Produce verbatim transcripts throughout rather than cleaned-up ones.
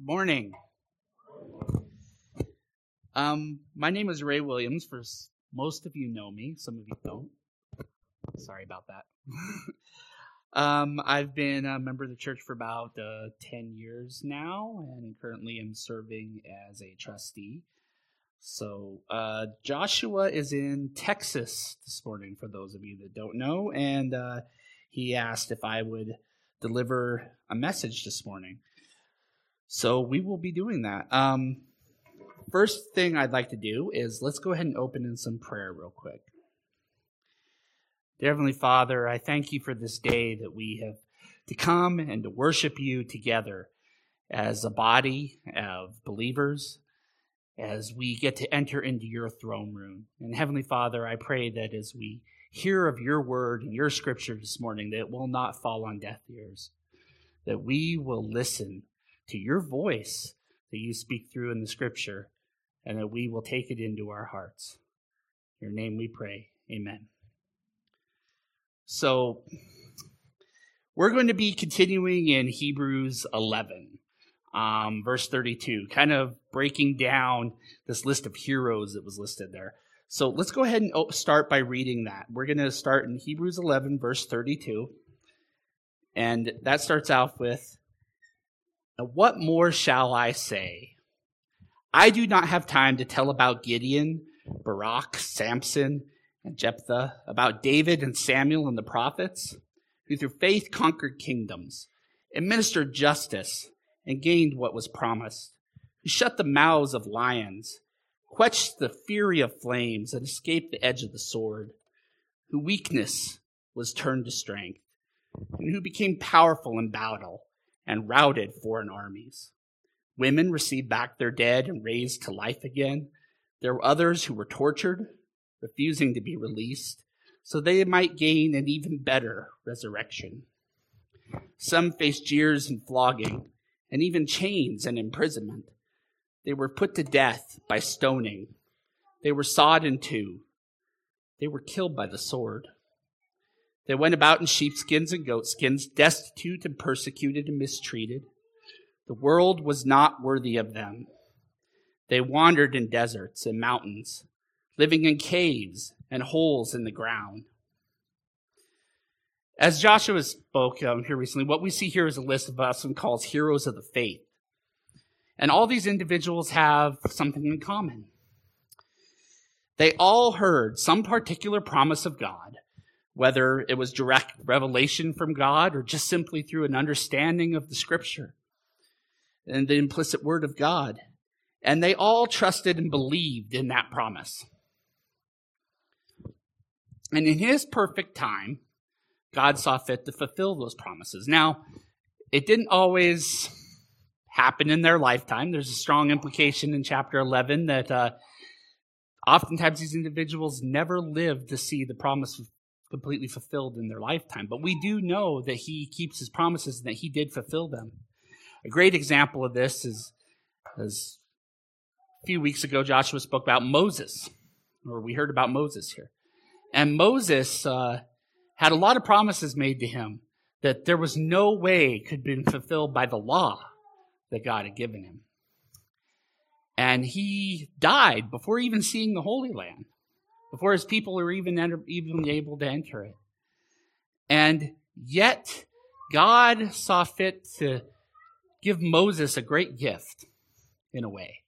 Morning. Um, my name is Ray Williams. For most of you know me, some of you don't. Sorry about that. um, I've been a member of the church for about uh, ten years now, and currently am serving as a trustee. So uh, Joshua is in Texas this morning, for those of you that don't know, and uh, he asked if I would deliver a message this morning. So we will be doing that. Um, first thing I'd like to do is let's go ahead and open in some prayer real quick. Dear Heavenly Father, I thank you for this day that we have to come and to worship you together as a body of believers, as we get to enter into your throne room. And Heavenly Father, I pray that as we hear of your word and your scripture this morning, that it will not fall on deaf ears, that we will listen to your voice that you speak through in the scripture, and that we will take it into our hearts. In your name we pray, amen. So, we're going to be continuing in Hebrews eleven, um, verse thirty-two, kind of breaking down this list of heroes that was listed there. So let's go ahead and start by reading that. We're going to start in Hebrews eleven, verse thirty-two, and that starts out with, "What more shall I say? I do not have time to tell about Gideon, Barak, Samson, and Jephthah, about David and Samuel and the prophets, who through faith conquered kingdoms, administered justice, and gained what was promised, who shut the mouths of lions, quenched the fury of flames, and escaped the edge of the sword, who weakness was turned to strength, and who became powerful in battle, and routed foreign armies. Women received back their dead and raised to life again. There were others who were tortured, refusing to be released, so they might gain an even better resurrection. Some faced jeers and flogging, and even chains and imprisonment. They were put to death by stoning. They were sawed in two. They were killed by the sword. They went about in sheepskins and goatskins, destitute and persecuted and mistreated. The world was not worthy of them. They wandered in deserts and mountains, living in caves and holes in the ground." As Joshua spoke um, here recently, what we see here is a list of what some calls heroes of the faith. And all these individuals have something in common. They all heard some particular promise of God, whether it was direct revelation from God or just simply through an understanding of the scripture and the implicit word of God. And they all trusted and believed in that promise. And in his perfect time, God saw fit to fulfill those promises. Now, it didn't always happen in their lifetime. There's a strong implication in chapter eleven that uh, oftentimes these individuals never lived to see the promise completely fulfilled in their lifetime. But we do know that he keeps his promises and that he did fulfill them. A great example of this is, is a few weeks ago, Joshua spoke about Moses, or we heard about Moses here. And Moses uh, had a lot of promises made to him that there was no way could have been fulfilled by the law that God had given him. And he died before even seeing the Holy Land, before his people were even enter, even able to enter it. And yet, God saw fit to give Moses a great gift, in a way.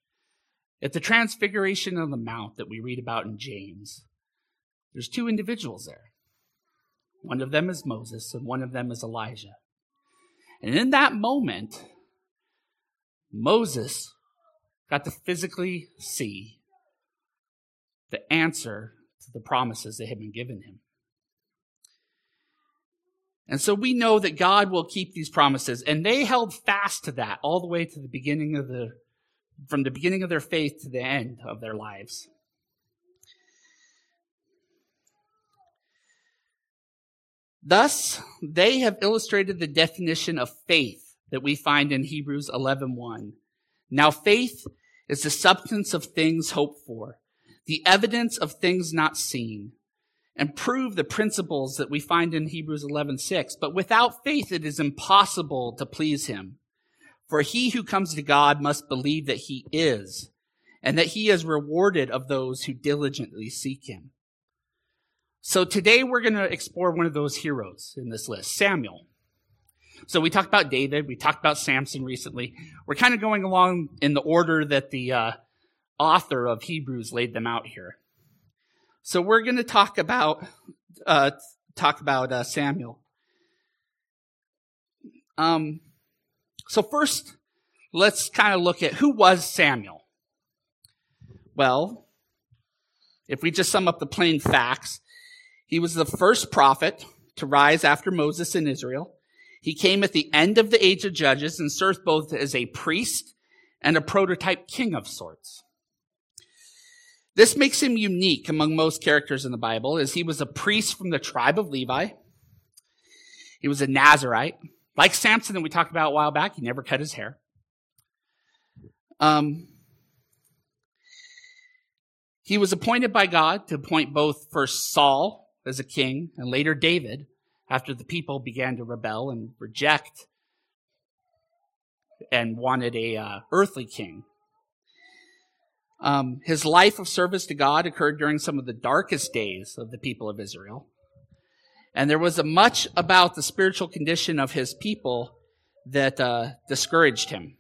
At the Transfiguration on the Mount that we read about in James, there's two individuals there. One of them is Moses, and one of them is Elijah. And in that moment, Moses got to physically see the answer to the promises that had been given him. And so we know that God will keep these promises, and they held fast to that all the way to the beginning of the, from the beginning of their faith to the end of their lives. Thus, they have illustrated the definition of faith that we find in Hebrews eleven one. "Now faith is the substance of things hoped for, the evidence of things not seen, and prove the principles that we find in Hebrews eleven six. But without faith it is impossible to please him. For he who comes to God must believe that he is, and that he is rewarded of those who diligently seek him. So today we're going to explore one of those heroes in this list, Samuel. So we talked about David, we talked about Samson recently. We're kind of going along in the order that the uh, author of Hebrews laid them out here. So we're going to talk about uh, talk about uh, Samuel. Um, so first, let's kind of look at who was Samuel. Well, if we just sum up the plain facts, he was the first prophet to rise after Moses in Israel. He came at the end of the age of Judges and served both as a priest and a prototype king of sorts. This makes him unique among most characters in the Bible, as he was a priest from the tribe of Levi. He was a Nazirite. Like Samson that we talked about a while back, he never cut his hair. Um, he was appointed by God to appoint both first Saul as a king and later David, after the people began to rebel and reject and wanted a uh, earthly king. Um, his life of service to God occurred during some of the darkest days of the people of Israel. And there was a much about the spiritual condition of his people that uh, discouraged him.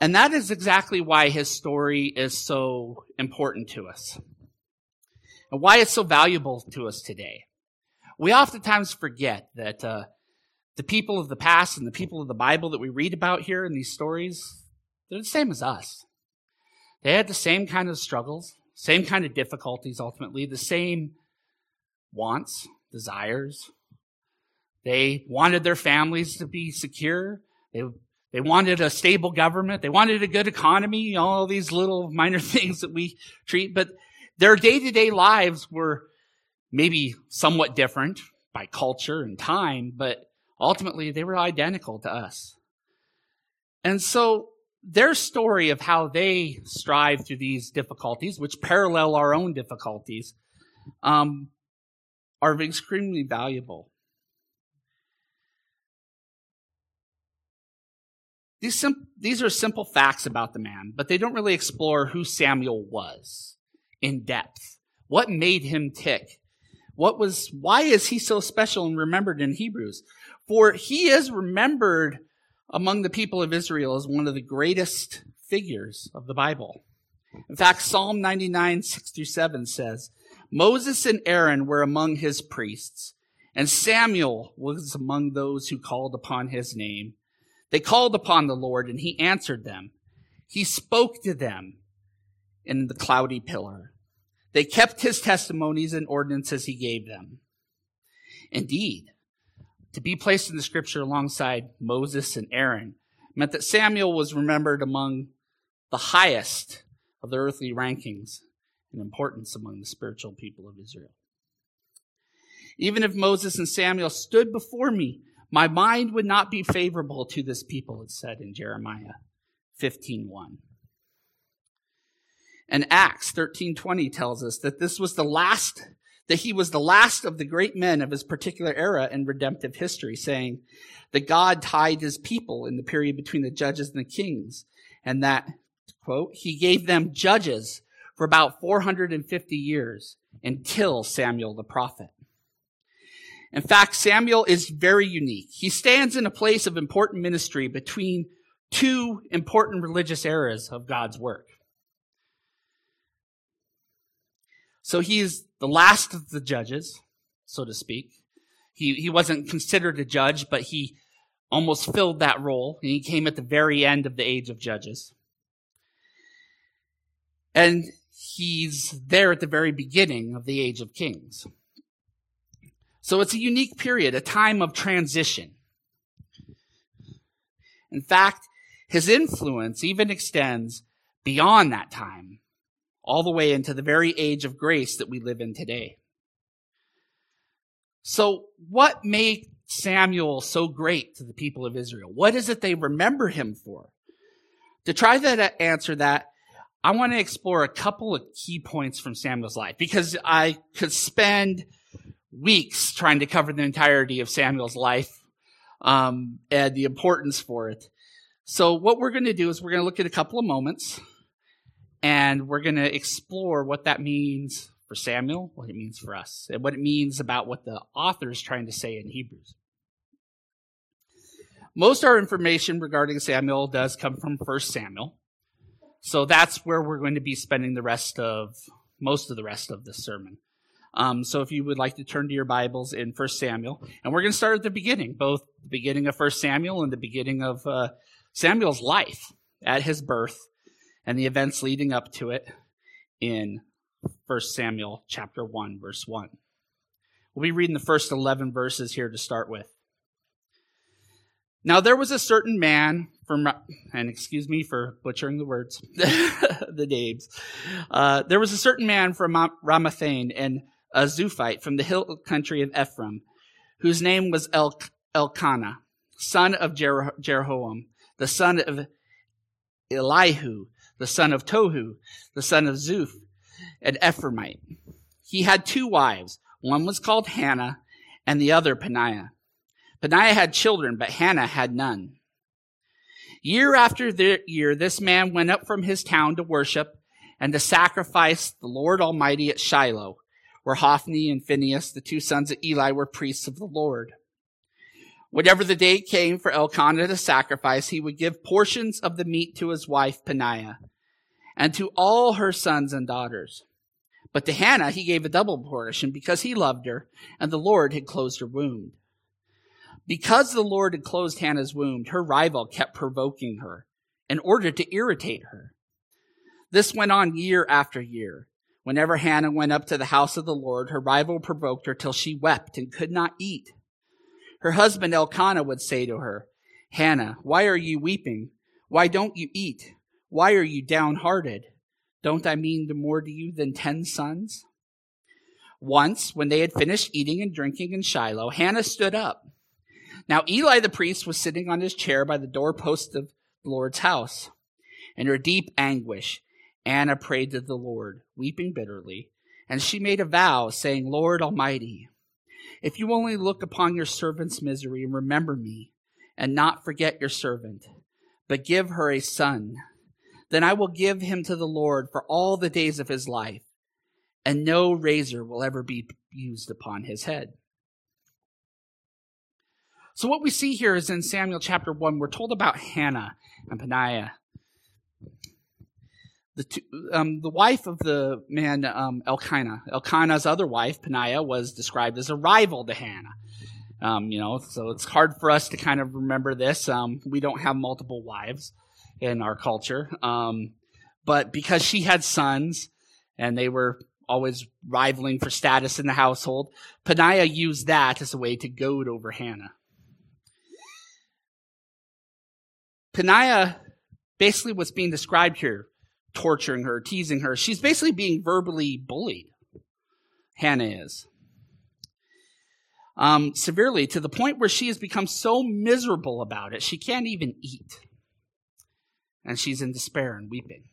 And that is exactly why his story is so important to us, and why it's so valuable to us today. We oftentimes forget that uh, the people of the past and the people of the Bible that we read about here in these stories, they're the same as us. They had the same kind of struggles, same kind of difficulties ultimately, the same wants, desires. They wanted their families to be secure. They They wanted a stable government. They wanted a good economy, all these little minor things that we treat. But their day-to-day lives were maybe somewhat different by culture and time, but ultimately they were identical to us. And so their story of how they strive through these difficulties, which parallel our own difficulties, um, are extremely valuable. These sim- these are simple facts about the man, but they don't really explore who Samuel was in depth. What made him tick? What was? Why is he so special and remembered in Hebrews? For he is remembered among the people of Israel as one of the greatest figures of the Bible. In fact, Psalm ninety-nine, six through seven says, Moses and Aaron were among his priests, and Samuel was among those who called upon his name. They called upon the Lord, and he answered them. He spoke to them in the cloudy pillar. They kept his testimonies and ordinances he gave them. Indeed, to be placed in the scripture alongside Moses and Aaron meant that Samuel was remembered among the highest of the earthly rankings and importance among the spiritual people of Israel. Even if Moses and Samuel stood before me, my mind would not be favorable to this people, it said in Jeremiah fifteen one. And Acts thirteen twenty tells us that this was the last, that he was the last of the great men of his particular era in redemptive history, saying that God tied his people in the period between the judges and the kings, and that, quote, he gave them judges for about four hundred fifty years until Samuel the prophet. In fact, Samuel is very unique. He stands in a place of important ministry between two important religious eras of God's work. So he is the last of the judges, so to speak. He, he wasn't considered a judge, but he almost filled that role, and he came at the very end of the age of Judges. And he's there at the very beginning of the age of Kings. So it's a unique period, a time of transition. In fact, his influence even extends beyond that time, all the way into the very age of grace that we live in today. So what made Samuel so great to the people of Israel? What is it they remember him for? To try to answer that, I want to explore a couple of key points from Samuel's life, because I could spend weeks trying to cover the entirety of Samuel's life um, and the importance for it. So what we're going to do is we're going to look at a couple of moments, and we're going to explore what that means for Samuel, what it means for us, and what it means about what the author is trying to say in Hebrews. Most of our information regarding Samuel does come from First Samuel, so that's where we're going to be spending the rest of, most of the rest of this sermon. Um, so if you would like to turn to your Bibles in First Samuel, and we're going to start at the beginning, both the beginning of First Samuel and the beginning of uh, Samuel's life at his birth and the events leading up to it in First Samuel chapter one, verse one. We'll be reading the first eleven verses here to start with. Now there was a certain man from, and excuse me for butchering the words, the names. Uh, there was a certain man from Ramathain and a Zophite from the hill country of Ephraim, whose name was El- Elkanah, son of Jer- Jeroham, the son of Elihu, the son of Tohu, the son of Zuph, an Ephraimite. He had two wives. One was called Hannah and the other Peninnah. Peninnah had children, but Hannah had none. Year after year, this man went up from his town to worship and to sacrifice the Lord Almighty at Shiloh, where Hophni and Phinehas, the two sons of Eli, were priests of the Lord. Whenever the day came for Elkanah to sacrifice, he would give portions of the meat to his wife Peninnah and to all her sons and daughters. But to Hannah he gave a double portion because he loved her, and the Lord had closed her womb. Because the Lord had closed Hannah's womb, her rival kept provoking her in order to irritate her. This went on year after year. Whenever Hannah went up to the house of the Lord, her rival provoked her till she wept and could not eat. Her husband Elkanah would say to her, "Hannah, why are you weeping? Why don't you eat? Why are you downhearted? Don't I mean more to you than ten sons?" Once, when they had finished eating and drinking in Shiloh, Hannah stood up. Now Eli the priest was sitting on his chair by the doorpost of the Lord's house. In her deep anguish, Anna prayed to the Lord, weeping bitterly, and she made a vow, saying, "Lord Almighty, if you only look upon your servant's misery and remember me, and not forget your servant, but give her a son, then I will give him to the Lord for all the days of his life, and no razor will ever be used upon his head." So what we see here is in Samuel chapter one, we're told about Hannah and Peninnah, the two, um, the wife of the man um, Elkanah. Elkanah's other wife, Peninnah, was described as a rival to Hannah. Um, you know, so it's hard for us to kind of remember this. Um, we don't have multiple wives in our culture, um, but because she had sons and they were always rivaling for status in the household, Peninnah used that as a way to goad over Hannah. Peninnah basically what's being described here, torturing her, teasing her. She's basically being verbally bullied, Hannah is, um, severely, to the point where she has become so miserable about it, she can't even eat. And she's in despair and weeping.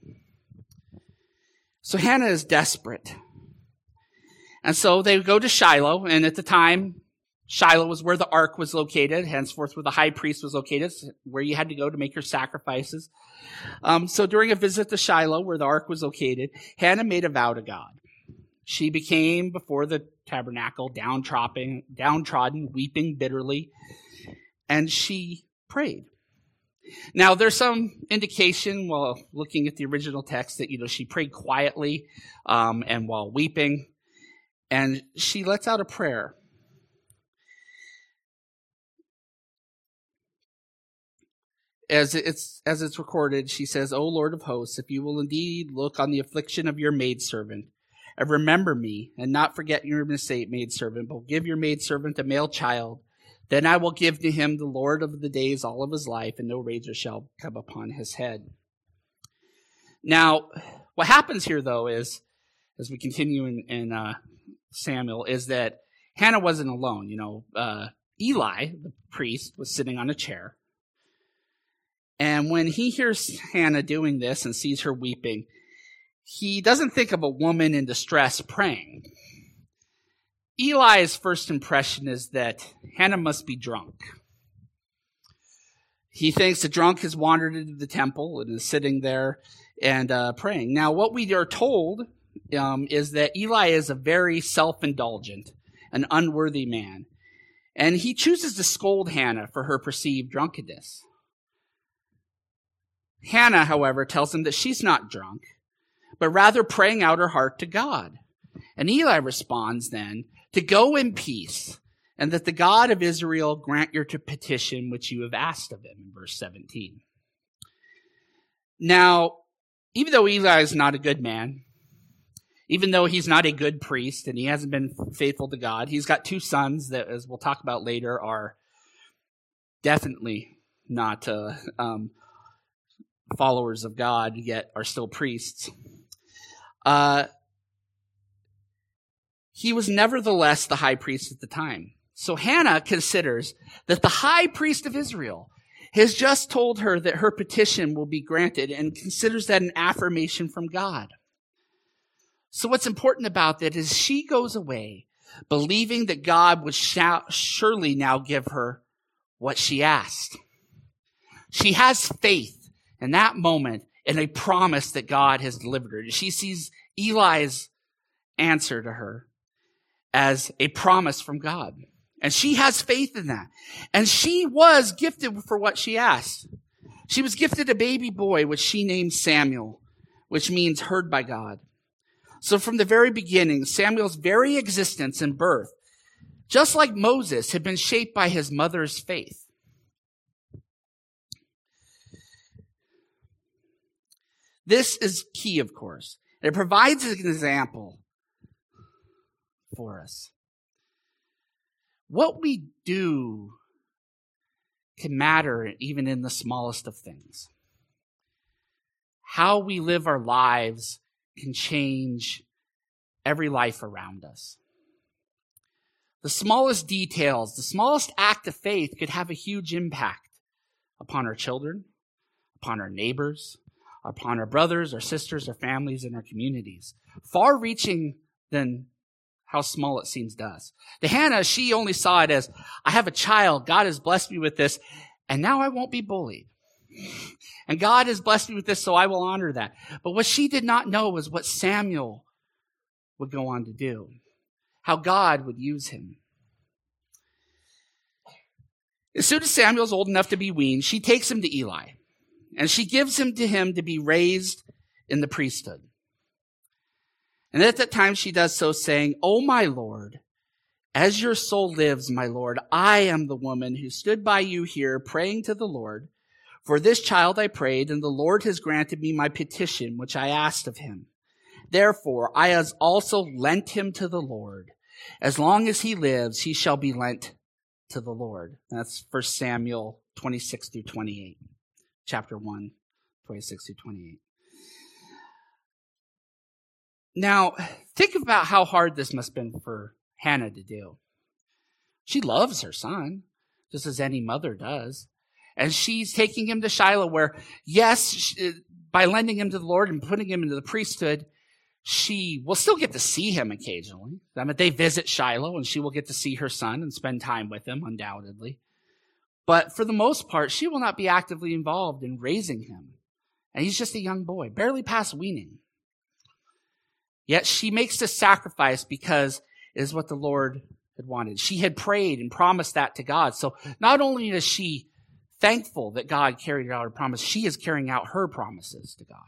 So Hannah is desperate. And so they go to Shiloh, and at the time, Shiloh was where the ark was located, henceforth where the high priest was located, where you had to go to make your sacrifices. Um, so during a visit to Shiloh, where the ark was located, Hannah made a vow to God. She became, before the tabernacle, downtrodden, downtrodden, weeping bitterly, and she prayed. Now, there's some indication while looking at the original text that, you know, she prayed quietly um, and while weeping, and she lets out a prayer. As it's as it's recorded, she says, "O Lord of hosts, if you will indeed look on the affliction of your maidservant, and remember me, and not forget your maidservant, but give your maidservant a male child, then I will give to him the Lord of the days all of his life, and no razor shall come upon his head." Now, what happens here, though, is, as we continue in, in uh, Samuel, is that Hannah wasn't alone. You know, uh, Eli, the priest, was sitting on a chair. And when he hears Hannah doing this and sees her weeping, he doesn't think of a woman in distress praying. Eli's first impression is that Hannah must be drunk. He thinks the drunk has wandered into the temple and is sitting there and uh, praying. Now, what we are told um, is that Eli is a very self-indulgent, an unworthy man, and he chooses to scold Hannah for her perceived drunkenness. Hannah, however, tells him that she's not drunk, but rather praying out her heart to God. And Eli responds then, to go in peace, and that the God of Israel grant your petition which you have asked of him, in verse seventeen. Now, even though Eli is not a good man, even though he's not a good priest, and he hasn't been faithful to God, he's got two sons that, as we'll talk about later, are definitely not uh, um, followers of God, yet are still priests. Uh, he was nevertheless the high priest at the time. So Hannah considers that the high priest of Israel has just told her that her petition will be granted and considers that an affirmation from God. So what's important about that is she goes away believing that God would surely now give her what she asked. She has faith in that moment and a promise that God has delivered her. She sees Eli's answer to her as a promise from God. And she has faith in that. And she was gifted for what she asked. She was gifted a baby boy, which she named Samuel, which means heard by God. So from the very beginning, Samuel's very existence and birth, just like Moses, had been shaped by his mother's faith. This is key, of course. It provides an example for us. What we do can matter even in the smallest of things. How we live our lives can change every life around us. The smallest details, the smallest act of faith could have a huge impact upon our children, upon our neighbors, upon our brothers, our sisters, our families, and our communities. Far-reaching than how small it seems to us. To Hannah, she only saw it as, I have a child, God has blessed me with this, and now I won't be bullied. And God has blessed me with this, so I will honor that. But what she did not know was what Samuel would go on to do, how God would use him. As soon as Samuel's old enough to be weaned, she takes him to Eli, and she gives him to him to be raised in the priesthood. And at that time she does so, saying, O my Lord, as your soul lives, my Lord, I am the woman who stood by you here praying to the Lord. For this child I prayed, and the Lord has granted me my petition, which I asked of him. Therefore, I has also lent him to the Lord. As long as he lives, he shall be lent to the Lord. That's First Samuel twenty-six through twenty-eight, chapter one, twenty-six through twenty-eight. Now, think about how hard this must have been for Hannah to do. She loves her son, just as any mother does. And she's taking him to Shiloh where, yes, she, by lending him to the Lord and putting him into the priesthood, she will still get to see him occasionally. I mean, they visit Shiloh, and she will get to see her son and spend time with him, undoubtedly. But for the most part, she will not be actively involved in raising him. And he's just a young boy, barely past weaning. Yet she makes this sacrifice because it is what the Lord had wanted. She had prayed and promised that to God. So not only does she thankful that God carried out her promise, she is carrying out her promises to God.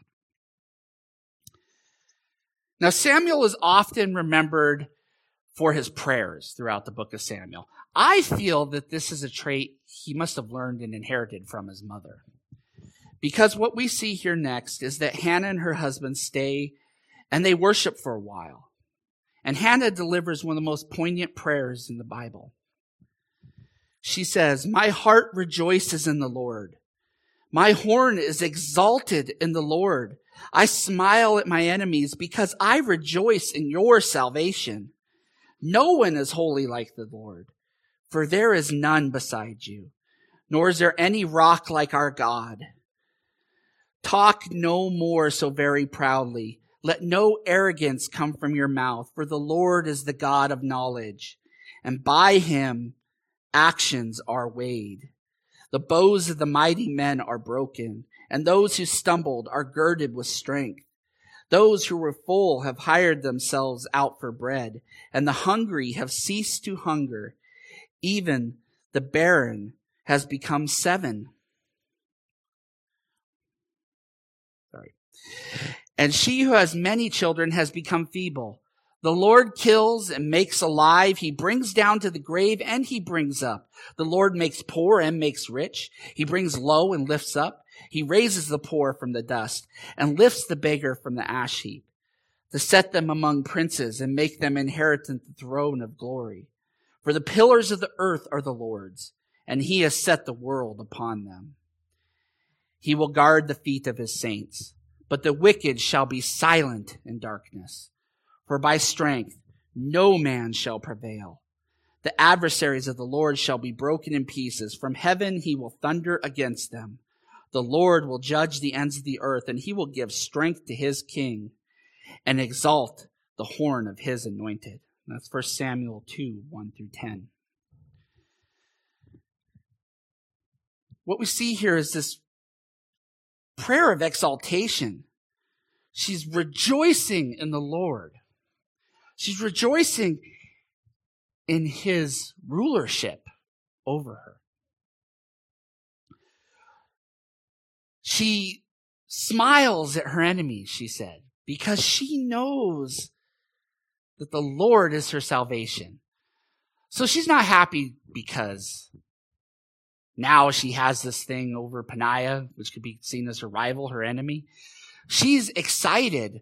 Now, Samuel is often remembered for his prayers throughout the book of Samuel. I feel that this is a trait he must have learned and inherited from his mother. Because what we see here next is that Hannah and her husband stay and they worship for a while. And Hannah delivers one of the most poignant prayers in the Bible. She says, my heart rejoices in the Lord. My horn is exalted in the Lord. I smile at my enemies because I rejoice in your salvation. No one is holy like the Lord, for there is none beside you, nor is there any rock like our God. Talk no more so very proudly. Let no arrogance come from your mouth, for the Lord is the God of knowledge, and by him actions are weighed. The bows of the mighty men are broken, and those who stumbled are girded with strength. Those who were full have hired themselves out for bread, and the hungry have ceased to hunger. Even the barren has become seven. Sorry. And she who has many children has become feeble. The Lord kills and makes alive. He brings down to the grave and he brings up. The Lord makes poor and makes rich. He brings low and lifts up. He raises the poor from the dust and lifts the beggar from the ash heap, to set them among princes and make them inherit the throne of glory. For the pillars of the earth are the Lord's, and he has set the world upon them. He will guard the feet of his saints, but the wicked shall be silent in darkness. For by strength no man shall prevail. The adversaries of the Lord shall be broken in pieces. From heaven he will thunder against them. The Lord will judge the ends of the earth, and he will give strength to his king and exalt the horn of his anointed. And that's First Samuel two, one through ten. What we see here is this prayer of exaltation. She's rejoicing in the Lord. She's rejoicing in his rulership over her. She smiles at her enemies, she said, because she knows that the Lord is her salvation. So she's not happy because now she has this thing over Peninnah, which could be seen as her rival, her enemy. She's excited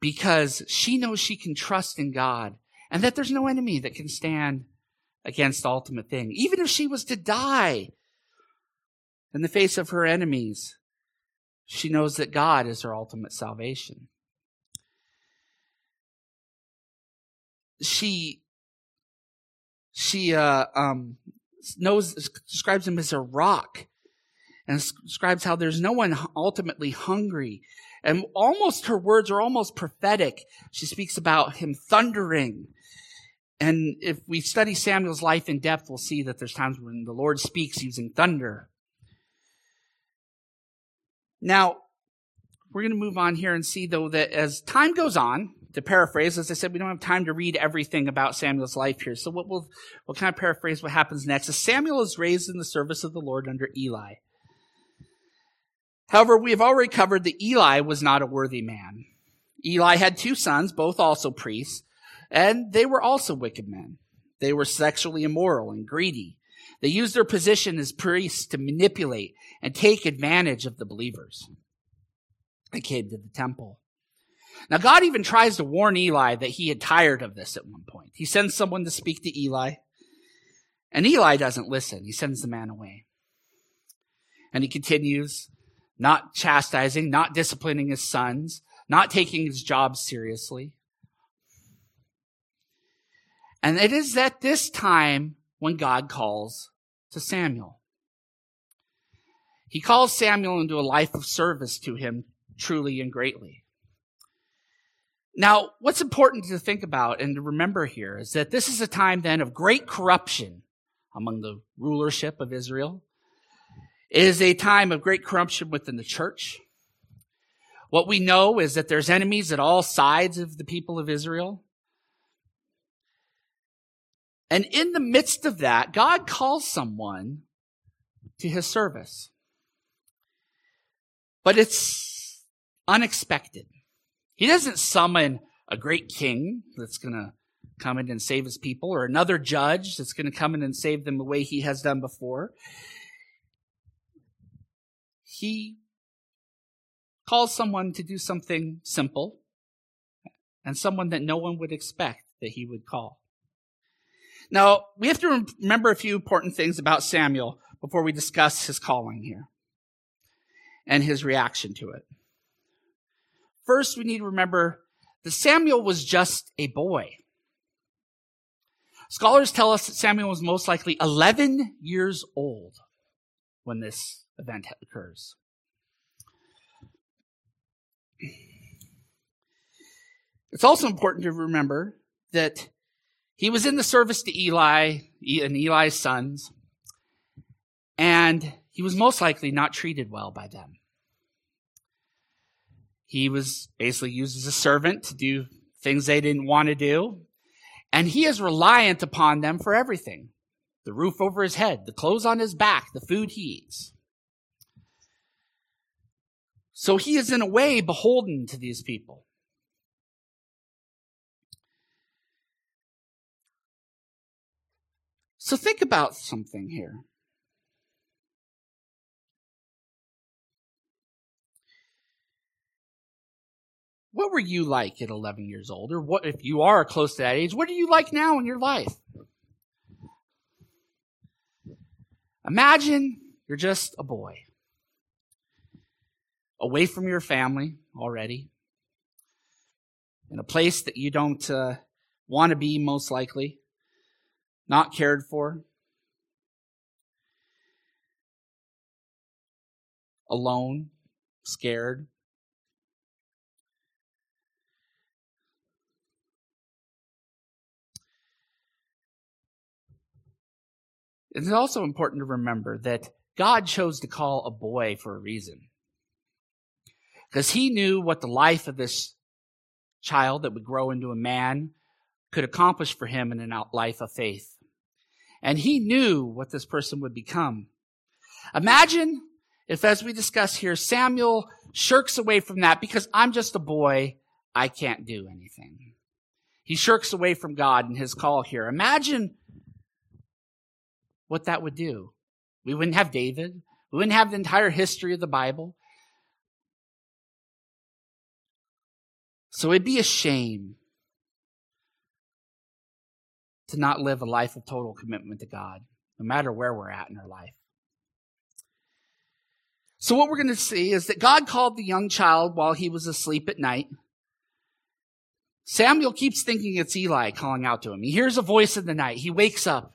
because she knows she can trust in God and that there's no enemy that can stand against the ultimate thing. Even if she was to die in the face of her enemies, she knows that God is her ultimate salvation. She, she uh, um, knows, describes him as a rock, and describes how there's no one ultimately hungry. And almost her words are almost prophetic. She speaks about him thundering. And if we study Samuel's life in depth, we'll see that there's times when the Lord speaks using thunder. Now, we're going to move on here and see, though, that as time goes on, to paraphrase, as I said, we don't have time to read everything about Samuel's life here. So what we'll, we'll kind of paraphrase what happens next is Samuel is raised in the service of the Lord under Eli. However, we have already covered that Eli was not a worthy man. Eli had two sons, both also priests, and they were also wicked men. They were sexually immoral and greedy. They used their position as priests to manipulate and take advantage of the believers that came to the temple. Now, God even tries to warn Eli that he had tired of this at one point. He sends someone to speak to Eli, and Eli doesn't listen. He sends the man away. And he continues, not chastising, not disciplining his sons, not taking his job seriously. And it is at this time when God calls to Samuel. He calls Samuel into a life of service to him truly and greatly. Now, what's important to think about and to remember here is that this is a time then of great corruption among the rulership of Israel. It is a time of great corruption within the church. What we know is that there's enemies at all sides of the people of Israel. And in the midst of that, God calls someone to his service. But it's unexpected. He doesn't summon a great king that's going to come in and save his people, or another judge that's going to come in and save them the way he has done before. He calls someone to do something simple and someone that no one would expect that he would call. Now, we have to remember a few important things about Samuel before we discuss his calling here and his reaction to it. First, we need to remember that Samuel was just a boy. Scholars tell us that Samuel was most likely eleven years old when this event occurs. It's also important to remember that he was in the service to Eli and Eli's sons, and he was most likely not treated well by them. He was basically used as a servant to do things they didn't want to do, and he is reliant upon them for everything. The roof over his head, the clothes on his back, the food he eats. So he is in a way beholden to these people. So think about something here. What were you like at eleven years old? Or what, if you are close to that age, what are you like now in your life? Imagine you're just a boy, away from your family already, in a place that you don't uh, want to be most likely, not cared for, alone, scared. It's also important to remember that God chose to call a boy for a reason, because he knew what the life of this child that would grow into a man could accomplish for him in a life of faith. And he knew what this person would become. Imagine if, as we discuss here, Samuel shirks away from that because I'm just a boy, I can't do anything. He shirks away from God in his call here. Imagine what that would do. We wouldn't have David. We wouldn't have the entire history of the Bible. So it'd be a shame to not live a life of total commitment to God, no matter where we're at in our life. So what we're going to see is that God called the young child while he was asleep at night. Samuel keeps thinking it's Eli calling out to him. He hears a voice in the night. He wakes up.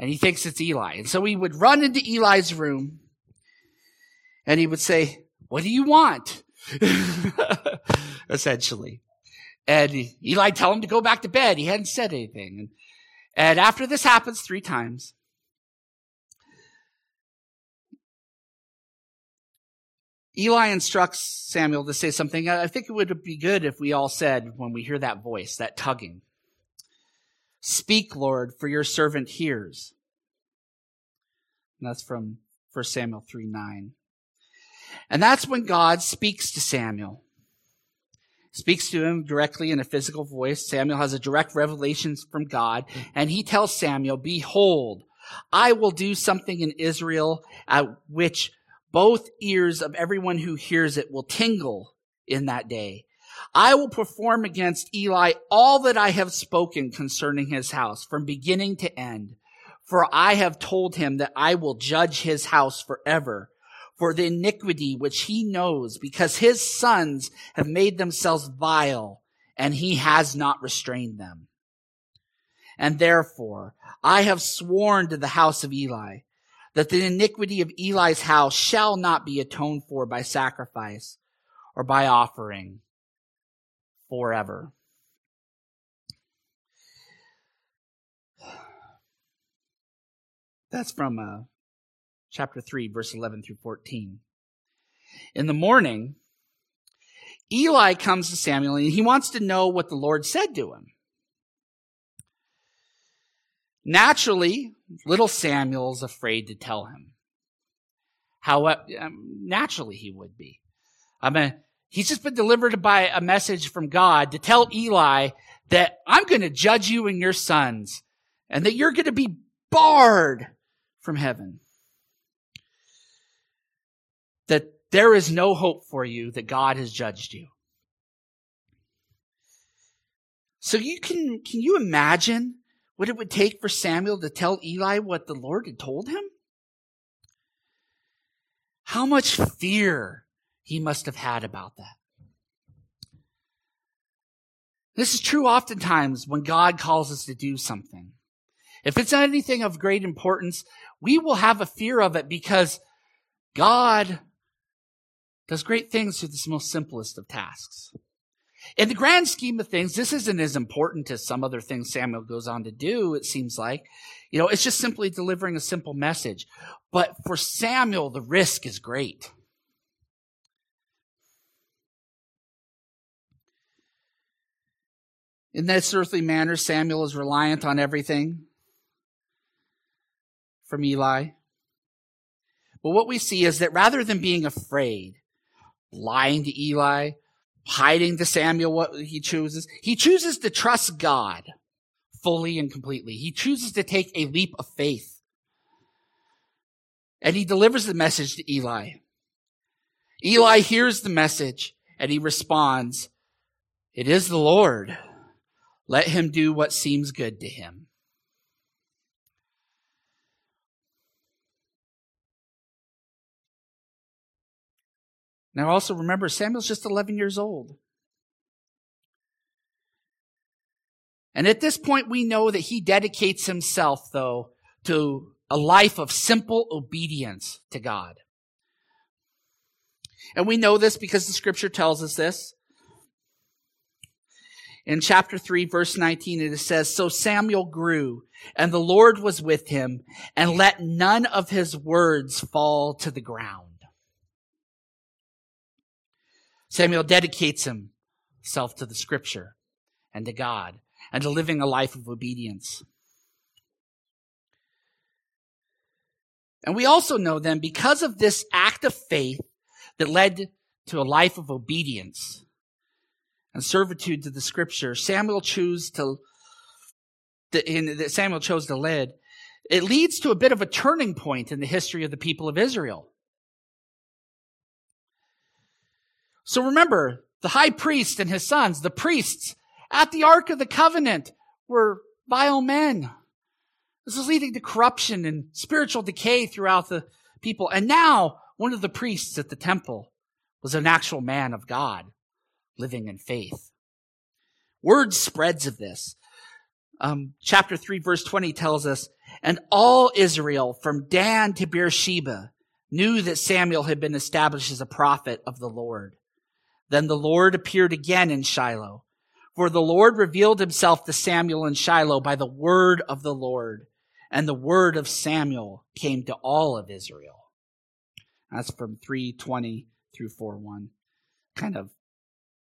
And he thinks it's Eli. And so he would run into Eli's room and he would say, "What do you want?" Essentially. And Eli tell him to go back to bed. He hadn't said anything. And after this happens three times, Eli instructs Samuel to say something. I think it would be good if we all said when we hear that voice, that tugging, "Speak, Lord, for your servant hears." And that's from First Samuel three nine. And that's when God speaks to Samuel. Speaks to him directly in a physical voice. Samuel has a direct revelation from God. And he tells Samuel, "Behold, I will do something in Israel at which both ears of everyone who hears it will tingle in that day. I will perform against Eli all that I have spoken concerning his house from beginning to end. For I have told him that I will judge his house forever for the iniquity which he knows, because his sons have made themselves vile and he has not restrained them. And therefore, I have sworn to the house of Eli that the iniquity of Eli's house shall not be atoned for by sacrifice or by offering forever." That's from uh, chapter three, verse eleven through fourteen. In the morning, Eli comes to Samuel and he wants to know what the Lord said to him. Naturally, little Samuel's afraid to tell him. How um, naturally he would be. I mean, he's just been delivered by a message from God to tell Eli that I'm going to judge you and your sons and that you're going to be barred from heaven. That there is no hope for you, that God has judged you. So you can, can you imagine what it would take for Samuel to tell Eli what the Lord had told him? How much fear he must have had about that. This is true oftentimes when God calls us to do something. If it's anything of great importance, we will have a fear of it because God does great things through the most simplest of tasks. In the grand scheme of things, this isn't as important as some other things Samuel goes on to do, it seems like. You know, it's just simply delivering a simple message. But for Samuel, the risk is great. In this earthly manner, Samuel is reliant on everything from Eli. But what we see is that rather than being afraid, lying to Eli, hiding to Samuel what he chooses, he chooses to trust God fully and completely. He chooses to take a leap of faith. And he delivers the message to Eli. Eli hears the message and he responds, "It is the Lord. Let him do what seems good to him." Now also remember, Samuel's just eleven years old. And at this point, we know that he dedicates himself, though, to a life of simple obedience to God. And we know this because the scripture tells us this. In chapter three, verse nineteen, it says, "So Samuel grew, and the Lord was with him, and let none of his words fall to the ground." Samuel dedicates himself to the scripture and to God and to living a life of obedience. And we also know then, because of this act of faith that led to a life of obedience and servitude to the scripture, Samuel chose to, that Samuel chose to lead, it leads to a bit of a turning point in the history of the people of Israel. So remember, the high priest and his sons, the priests at the Ark of the Covenant, were vile men. This is leading to corruption and spiritual decay throughout the people. And now, one of the priests at the temple was an actual man of God, living in faith. Word spreads of this. Um, chapter three, verse twenty tells us, "And all Israel, from Dan to Beersheba, knew that Samuel had been established as a prophet of the Lord. Then the Lord appeared again in Shiloh, for the Lord revealed himself to Samuel in Shiloh by the word of the Lord, and the word of Samuel came to all of Israel." That's from three twenty through four one. Kind of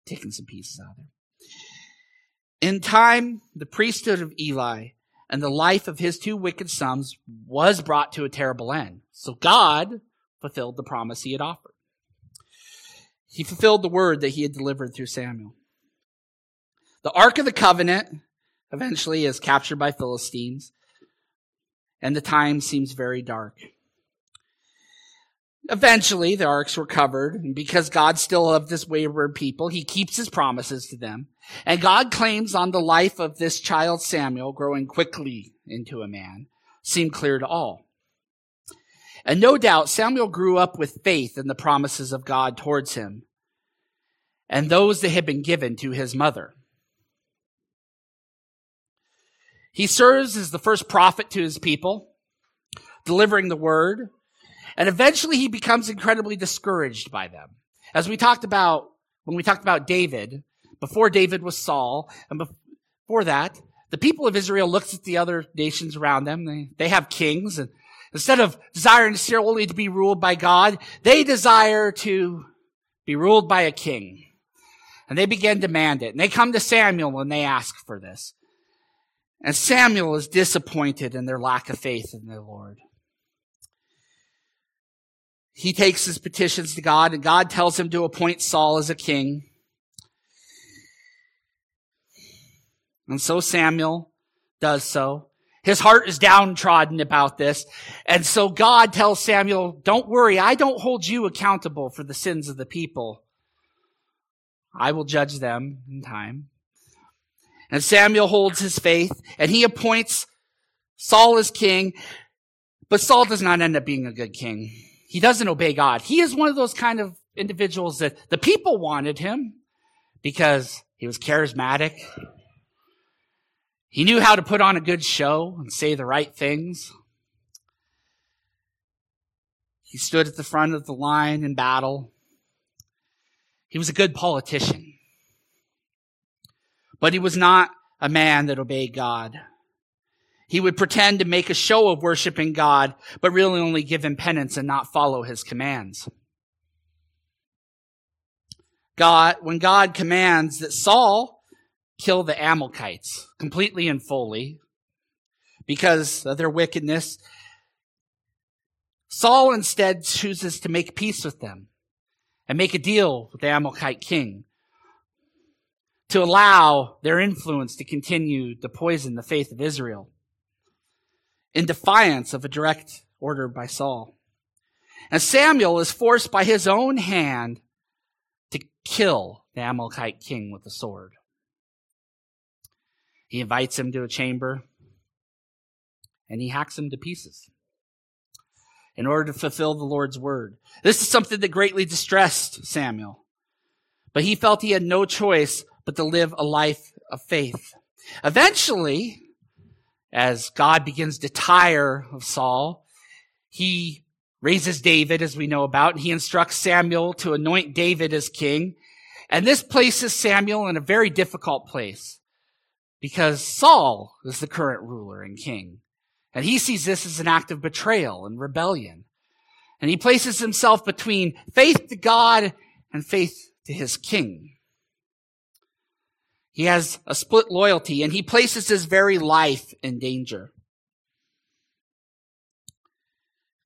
taking some pieces out of there. In time, the priesthood of Eli and the life of his two wicked sons was brought to a terrible end. So God fulfilled the promise he had offered. He fulfilled the word that he had delivered through Samuel. The Ark of the Covenant eventually is captured by Philistines, and the time seems very dark. Eventually, the ark's recovered, and because God still loved this wayward people, he keeps his promises to them. And God claims on the life of this child Samuel, growing quickly into a man, seemed clear to all. And no doubt, Samuel grew up with faith in the promises of God towards him and those that had been given to his mother. He serves as the first prophet to his people, delivering the word, and eventually he becomes incredibly discouraged by them. As we talked about, when we talked about David, before David was Saul, and before that, the people of Israel looks at the other nations around them. They, they have kings, and instead of desiring solely to be ruled by God, they desire to be ruled by a king. And they begin to demand it. And they come to Samuel and they ask for this. And Samuel is disappointed in their lack of faith in their Lord. He takes his petitions to God, and God tells him to appoint Saul as a king. And so Samuel does so. His heart is downtrodden about this. And so God tells Samuel, "Don't worry, I don't hold you accountable for the sins of the people. I will judge them in time." And Samuel holds his faith, and he appoints Saul as king. But Saul does not end up being a good king. He doesn't obey God. He is one of those kind of individuals that the people wanted him because he was charismatic. He knew how to put on a good show and say the right things. He stood at the front of the line in battle. He was a good politician. But he was not a man that obeyed God. He would pretend to make a show of worshiping God, but really only give him penance and not follow his commands. God, when God commands that Saul kill the Amalekites completely and fully because of their wickedness, Saul instead chooses to make peace with them and make a deal with the Amalekite king to allow their influence to continue to poison the faith of Israel in defiance of a direct order by Saul. And Samuel is forced by his own hand to kill the Amalekite king with the sword. He invites him to a chamber, and he hacks him to pieces in order to fulfill the Lord's word. This is something that greatly distressed Samuel, but he felt he had no choice but to live a life of faith. Eventually, as God begins to tire of Saul, he raises David, as we know about, and he instructs Samuel to anoint David as king. And this places Samuel in a very difficult place because Saul is the current ruler and king. And he sees this as an act of betrayal and rebellion. And he places himself between faith to God and faith to his king. He has a split loyalty, and he places his very life in danger,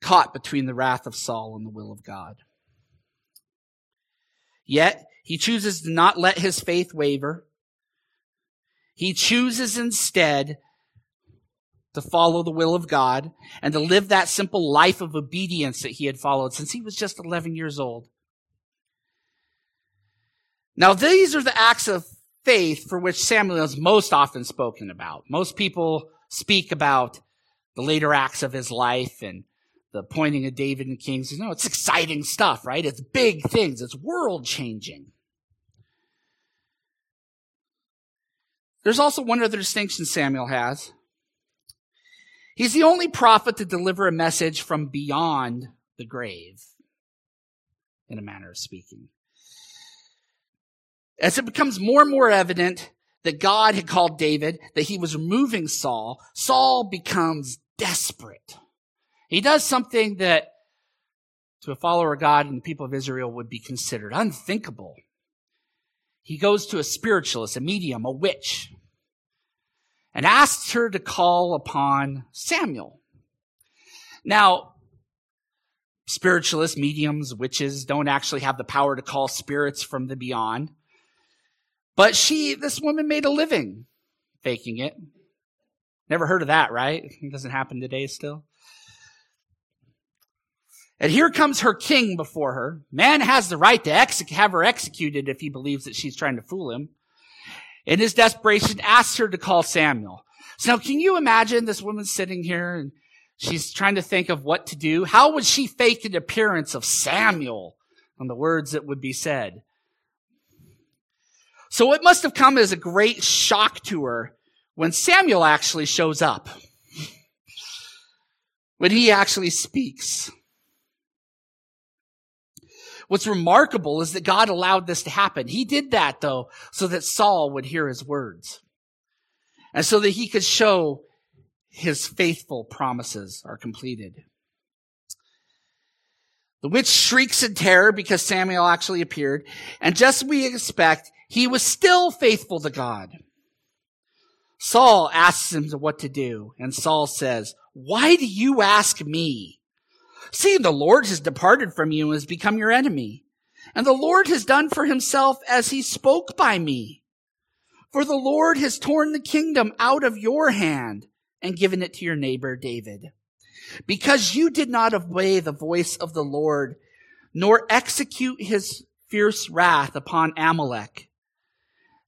caught between the wrath of Saul and the will of God. Yet, he chooses to not let his faith waver. He chooses instead to follow the will of God and to live that simple life of obedience that he had followed since he was just eleven years old. Now, these are the acts of faith for which Samuel is most often spoken about. Most people speak about the later acts of his life and the appointing of David and kings. You know, it's exciting stuff, right? It's big things. It's world-changing. There's also one other distinction Samuel has. He's the only prophet to deliver a message from beyond the grave, in a manner of speaking. As it becomes more and more evident that God had called David, that he was removing Saul, Saul becomes desperate. He does something that, to a follower of God and the people of Israel, would be considered unthinkable. He goes to a spiritualist, a medium, a witch, and asks her to call upon Samuel. Now, spiritualists, mediums, witches don't actually have the power to call spirits from the beyond. But she, this woman made a living faking it. Never heard of that, right? It doesn't happen today still. And here comes her king before her. Man has the right to ex- have her executed if he believes that she's trying to fool him. In his desperation, asks her to call Samuel. So now, can you imagine this woman sitting here and she's trying to think of what to do? How would she fake an appearance of Samuel and the words that would be said? So it must have come as a great shock to her when Samuel actually shows up, when he actually speaks. What's remarkable is that God allowed this to happen. He did that, though, so that Saul would hear his words and so that he could show his faithful promises are completed. The witch shrieks in terror because Samuel actually appeared, and just as we expect, he was still faithful to God. Saul asks him what to do, and Saul says, "Why do you ask me? See, the Lord has departed from you and has become your enemy, and the Lord has done for himself as he spoke by me. For the Lord has torn the kingdom out of your hand and given it to your neighbor David. Because you did not obey the voice of the Lord, nor execute his fierce wrath upon Amalek,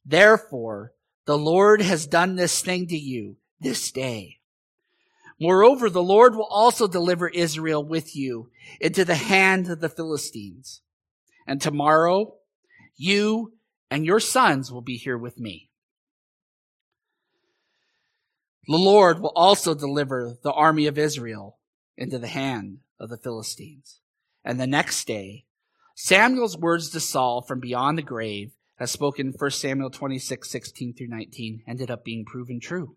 therefore, the Lord has done this thing to you this day. Moreover, the Lord will also deliver Israel with you into the hand of the Philistines. And tomorrow, you and your sons will be here with me. The Lord will also deliver the army of Israel into the hand of the Philistines." And the next day, Samuel's words to Saul from beyond the grave as spoken in First Samuel twenty-six, sixteen through nineteen, ended up being proven true.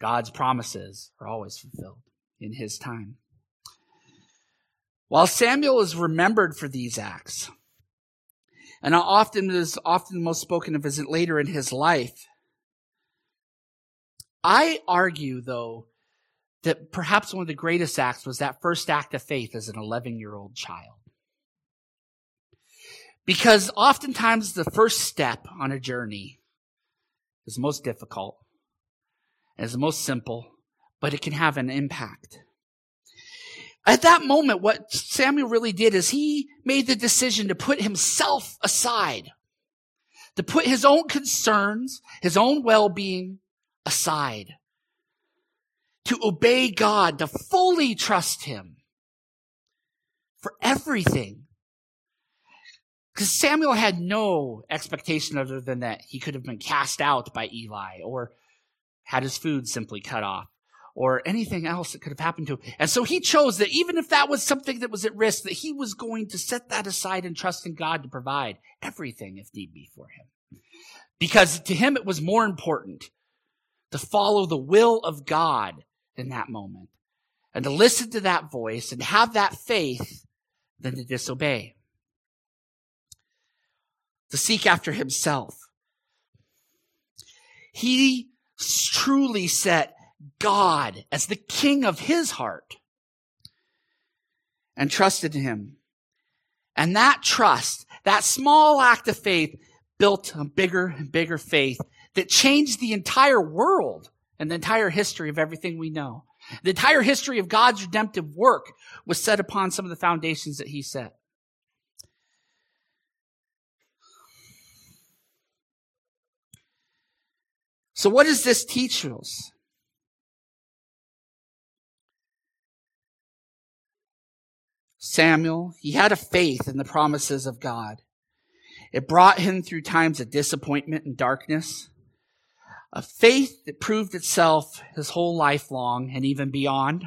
God's promises are always fulfilled in his time. While Samuel is remembered for these acts, and often is often most spoken of as later in his life, I argue, though, that perhaps one of the greatest acts was that first act of faith as an eleven-year-old child. Because oftentimes the first step on a journey is the most difficult, is the most simple, but it can have an impact. At that moment, what Samuel really did is he made the decision to put himself aside, to put his own concerns, his own well-being aside, to obey God, to fully trust him for everything. Because Samuel had no expectation other than that he could have been cast out by Eli or had his food simply cut off, or anything else that could have happened to him. And so he chose that even if that was something that was at risk, that he was going to set that aside and trust in God to provide everything, if need be, for him. Because to him, it was more important to follow the will of God in that moment and to listen to that voice and have that faith than to disobey, to seek after himself. He truly set God as the king of his heart and trusted him. And that trust, that small act of faith, built a bigger and bigger faith that changed the entire world and the entire history of everything we know. The entire history of God's redemptive work was set upon some of the foundations that he set. So what does this teach us? Samuel, he had a faith in the promises of God. It brought him through times of disappointment and darkness, a faith that proved itself his whole life long and even beyond.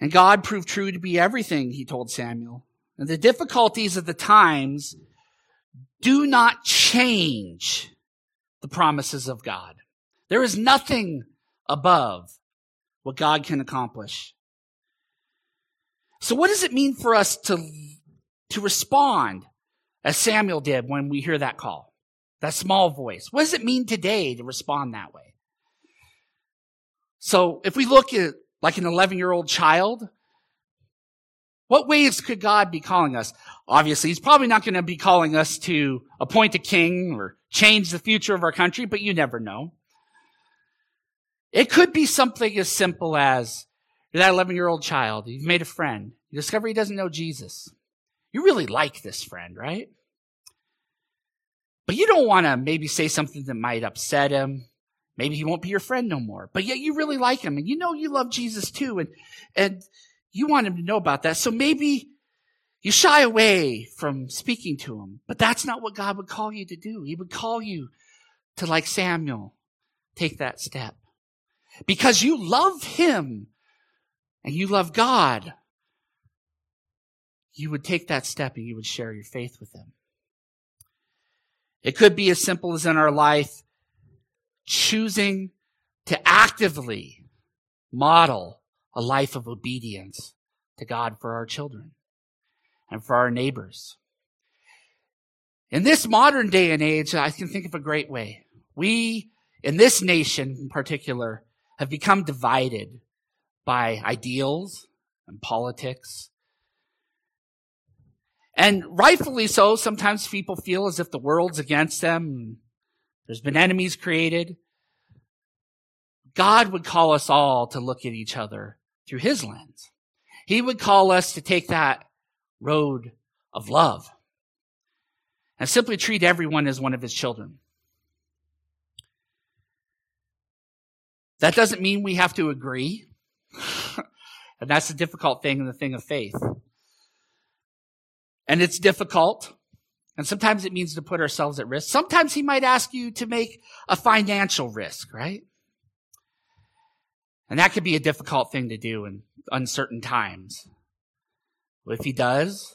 And God proved true to be everything, he told Samuel. And the difficulties of the times do not change the promises of God. There is nothing above what God can accomplish. So what does it mean for us to, to respond as Samuel did when we hear that call, that small voice? What does it mean today to respond that way? So if we look at like an eleven-year-old child, what ways could God be calling us? Obviously, he's probably not going to be calling us to appoint a king or change the future of our country, but you never know. It could be something as simple as that eleven-year-old child, you've made a friend. You discover he doesn't know Jesus. You really like this friend, right? But you don't want to maybe say something that might upset him. Maybe he won't be your friend no more. But yet you really like him, and you know you love Jesus too, and and you want him to know about that. So maybe you shy away from speaking to him. But that's not what God would call you to do. He would call you to, like Samuel, take that step. Because you love him, and you love God, you would take that step and you would share your faith with him. It could be as simple as in our life, choosing to actively model a life of obedience to God for our children and for our neighbors. In this modern day and age, I can think of a great way. We, in this nation in particular, have become divided by ideals and politics. And rightfully so, sometimes people feel as if the world's against them. There's been enemies created. God would call us all to look at each other through his lens. He would call us to take that road of love and simply treat everyone as one of his children. That doesn't mean we have to agree. And that's the difficult thing in the thing of faith. And it's difficult. And sometimes it means to put ourselves at risk. Sometimes he might ask you to make a financial risk, right? And that could be a difficult thing to do in uncertain times. But if he does,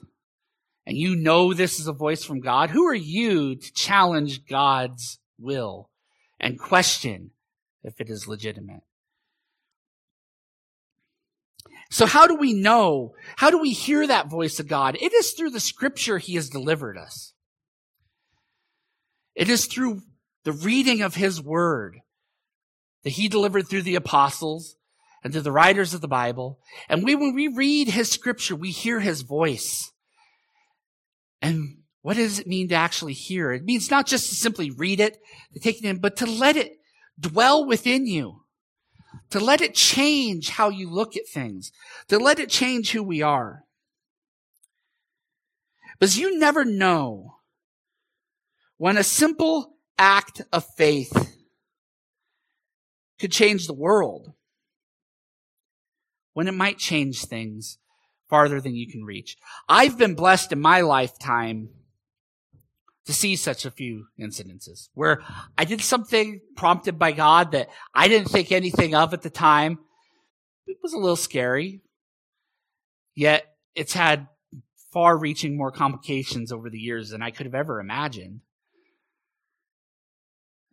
and you know this is a voice from God, who are you to challenge God's will and question if it is legitimate? So how do we know? How do we hear that voice of God? It is through the scripture he has delivered us. It is through the reading of his word that he delivered through the apostles and through the writers of the Bible. And we, when we read his scripture, we hear his voice. And what does it mean to actually hear? It means not just to simply read it, to take it in, but to let it dwell within you, to let it change how you look at things, to let it change who we are. Because you never know when a simple act of faith could change the world, when it might change things farther than you can reach. I've been blessed in my lifetime to see such a few incidences where I did something prompted by God that I didn't think anything of at the time. It was a little scary, yet it's had far-reaching more complications over the years than I could have ever imagined.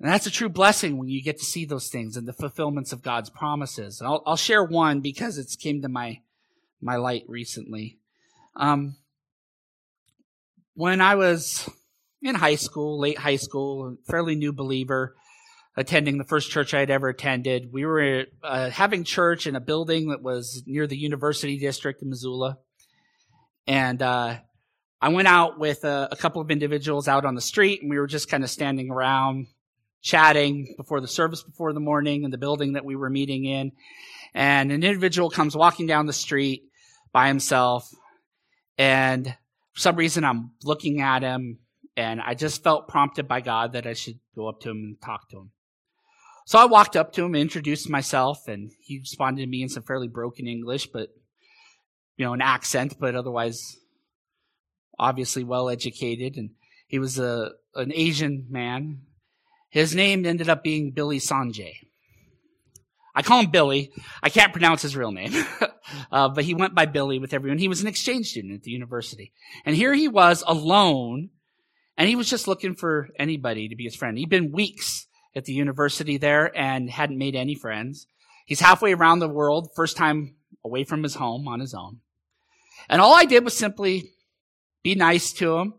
And that's a true blessing when you get to see those things and the fulfillments of God's promises. And I'll, I'll share one because it's came to my my light recently. Um, when I was in high school, late high school, fairly new believer, attending the first church I'd ever attended, we were uh, having church in a building that was near the University District in Missoula. And uh, I went out with a, a couple of individuals out on the street, and we were just kind of standing around chatting before the service before the morning in the building that we were meeting in. And an individual comes walking down the street by himself, and for some reason I'm looking at him, and I just felt prompted by God that I should go up to him and talk to him. So I walked up to him and introduced myself, and he responded to me in some fairly broken English, but you know, an accent, but otherwise obviously well educated. And he was a an Asian man. His name ended up being Billy Sanjay. I call him Billy. I can't pronounce his real name, uh, but he went by Billy with everyone. He was an exchange student at the university. And here he was alone, and he was just looking for anybody to be his friend. He'd been weeks at the university there and hadn't made any friends. He's halfway around the world, first time away from his home on his own. And all I did was simply be nice to him,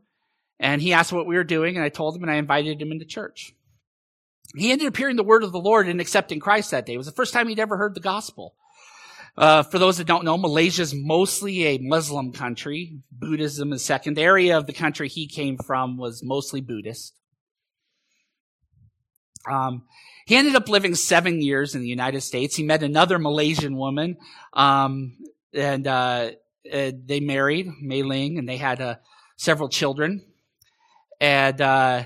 and he asked what we were doing, and I told him, and I invited him into church. He ended up hearing the word of the Lord and accepting Christ that day. It was the first time he'd ever heard the gospel. Uh, for those that don't know, Malaysia is mostly a Muslim country. Buddhism is second. The area of the country he came from was mostly Buddhist. Um, he ended up living seven years in the United States. He met another Malaysian woman, um, and uh, uh, they married, Mei Ling, and they had uh, several children. And uh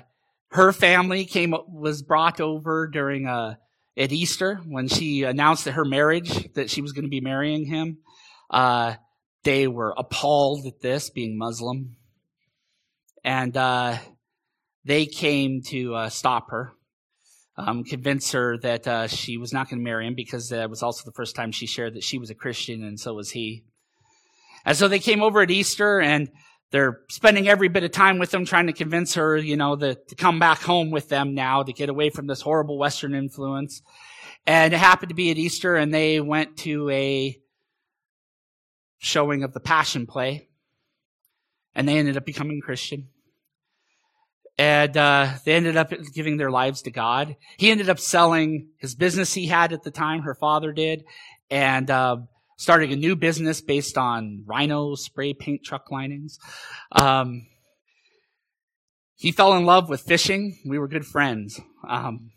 her family came was brought over during a, at Easter when she announced that her marriage, that she was going to be marrying him. Uh, they were appalled at this, being Muslim. And uh, they came to uh, stop her, um, convince her that uh, she was not going to marry him because that was also the first time she shared that she was a Christian and so was he. And so they came over at Easter, and they're spending every bit of time with him, trying to convince her, you know, to, to come back home with them now, to get away from this horrible Western influence. And it happened to be at Easter, and they went to a showing of the Passion Play, and they ended up becoming Christian. And uh, they ended up giving their lives to God. He ended up selling his business he had at the time, her father did, and uh starting a new business based on rhino spray paint truck linings. Um, he fell in love with fishing. We were good friends. Um,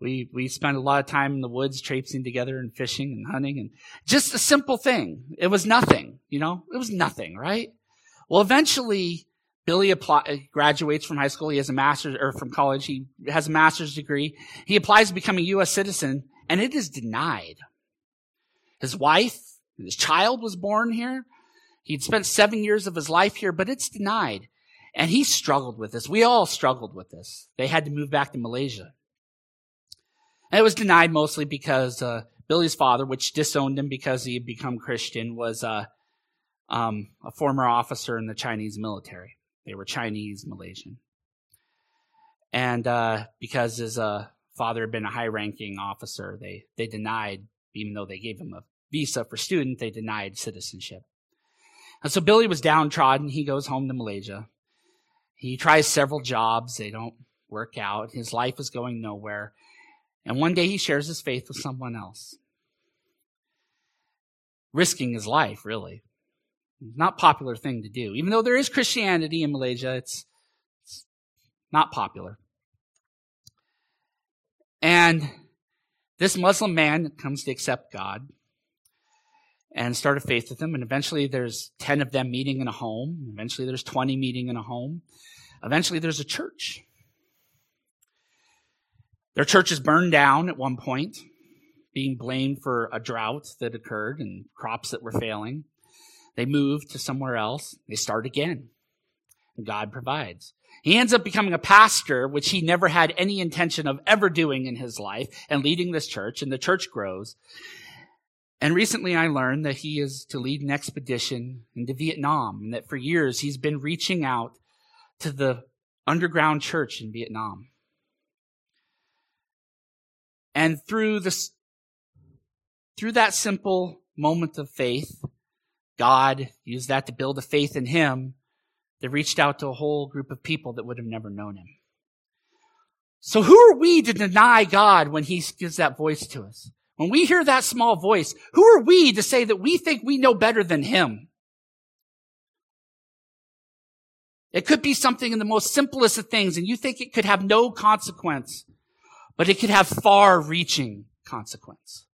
we we spent a lot of time in the woods traipsing together and fishing and hunting, and just a simple thing. It was nothing, you know. It was nothing, right? Well, eventually, Billy apply, graduates from high school. He has a master's, or from college. He has a master's degree. He applies to become a U S citizen, and it is denied. His wife, his child was born here. He'd spent seven years of his life here, but it's denied. And he struggled with this. We all struggled with this. They had to move back to Malaysia. And it was denied mostly because uh, Billy's father, which disowned him because he had become Christian, was uh, um, a former officer in the Chinese military. They were Chinese Malaysian. And uh, because his uh, father had been a high-ranking officer, they, they denied, even though they gave him a visa for student, they denied citizenship. And so Billy was downtrodden. He goes home to Malaysia. He tries several jobs. They don't work out. His life is going nowhere. And one day he shares his faith with someone else, risking his life, really. Not popular thing to do. Even though there is Christianity in Malaysia, it's, it's not popular. And this Muslim man comes to accept God and start a faith with him. And eventually there's ten of them meeting in a home. Eventually there's twenty meeting in a home. Eventually there's a church. Their church is burned down at one point, being blamed for a drought that occurred and crops that were failing. They move to somewhere else. They start again. And God provides. He ends up becoming a pastor, which he never had any intention of ever doing in his life, and leading this church, and the church grows. And recently I learned that he is to lead an expedition into Vietnam, and that for years he's been reaching out to the underground church in Vietnam. And through this, through that simple moment of faith, God used that to build a faith in him that reached out to a whole group of people that would have never known him. So who are we to deny God when he gives that voice to us? When we hear that small voice, who are we to say that we think we know better than him? It could be something in the most simplest of things, and you think it could have no consequence, but it could have far-reaching consequence.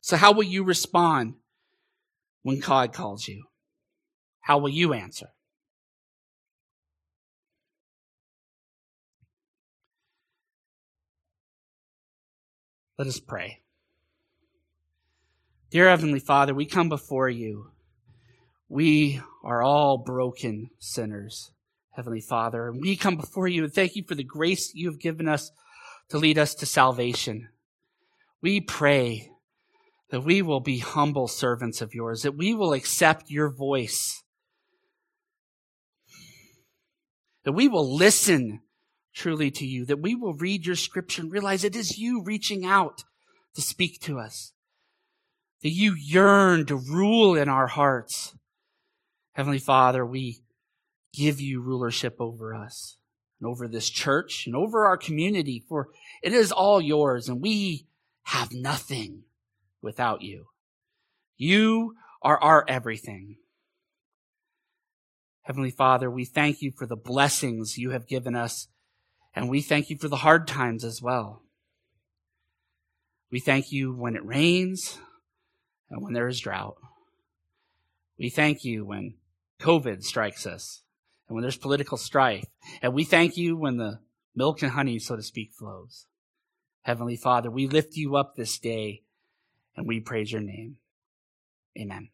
So how will you respond when God calls you? How will you answer? Let us pray. Dear Heavenly Father, we come before you. We are all broken sinners, Heavenly Father, and we come before you and thank you for the grace you have given us to lead us to salvation. We pray that we will be humble servants of yours, that we will accept your voice, that we will listen truly to you, that we will read your scripture and realize it is you reaching out to speak to us, that you yearn to rule in our hearts. Heavenly Father, we give you rulership over us and over this church and over our community, for it is all yours and we have nothing without you. You are our everything. Heavenly Father, we thank you for the blessings you have given us, and we thank you for the hard times as well. We thank you when it rains and when there is drought. We thank you when COVID strikes us, and when there's political strife. And we thank you when the milk and honey, so to speak, flows. Heavenly Father, we lift you up this day, and we praise your name. Amen.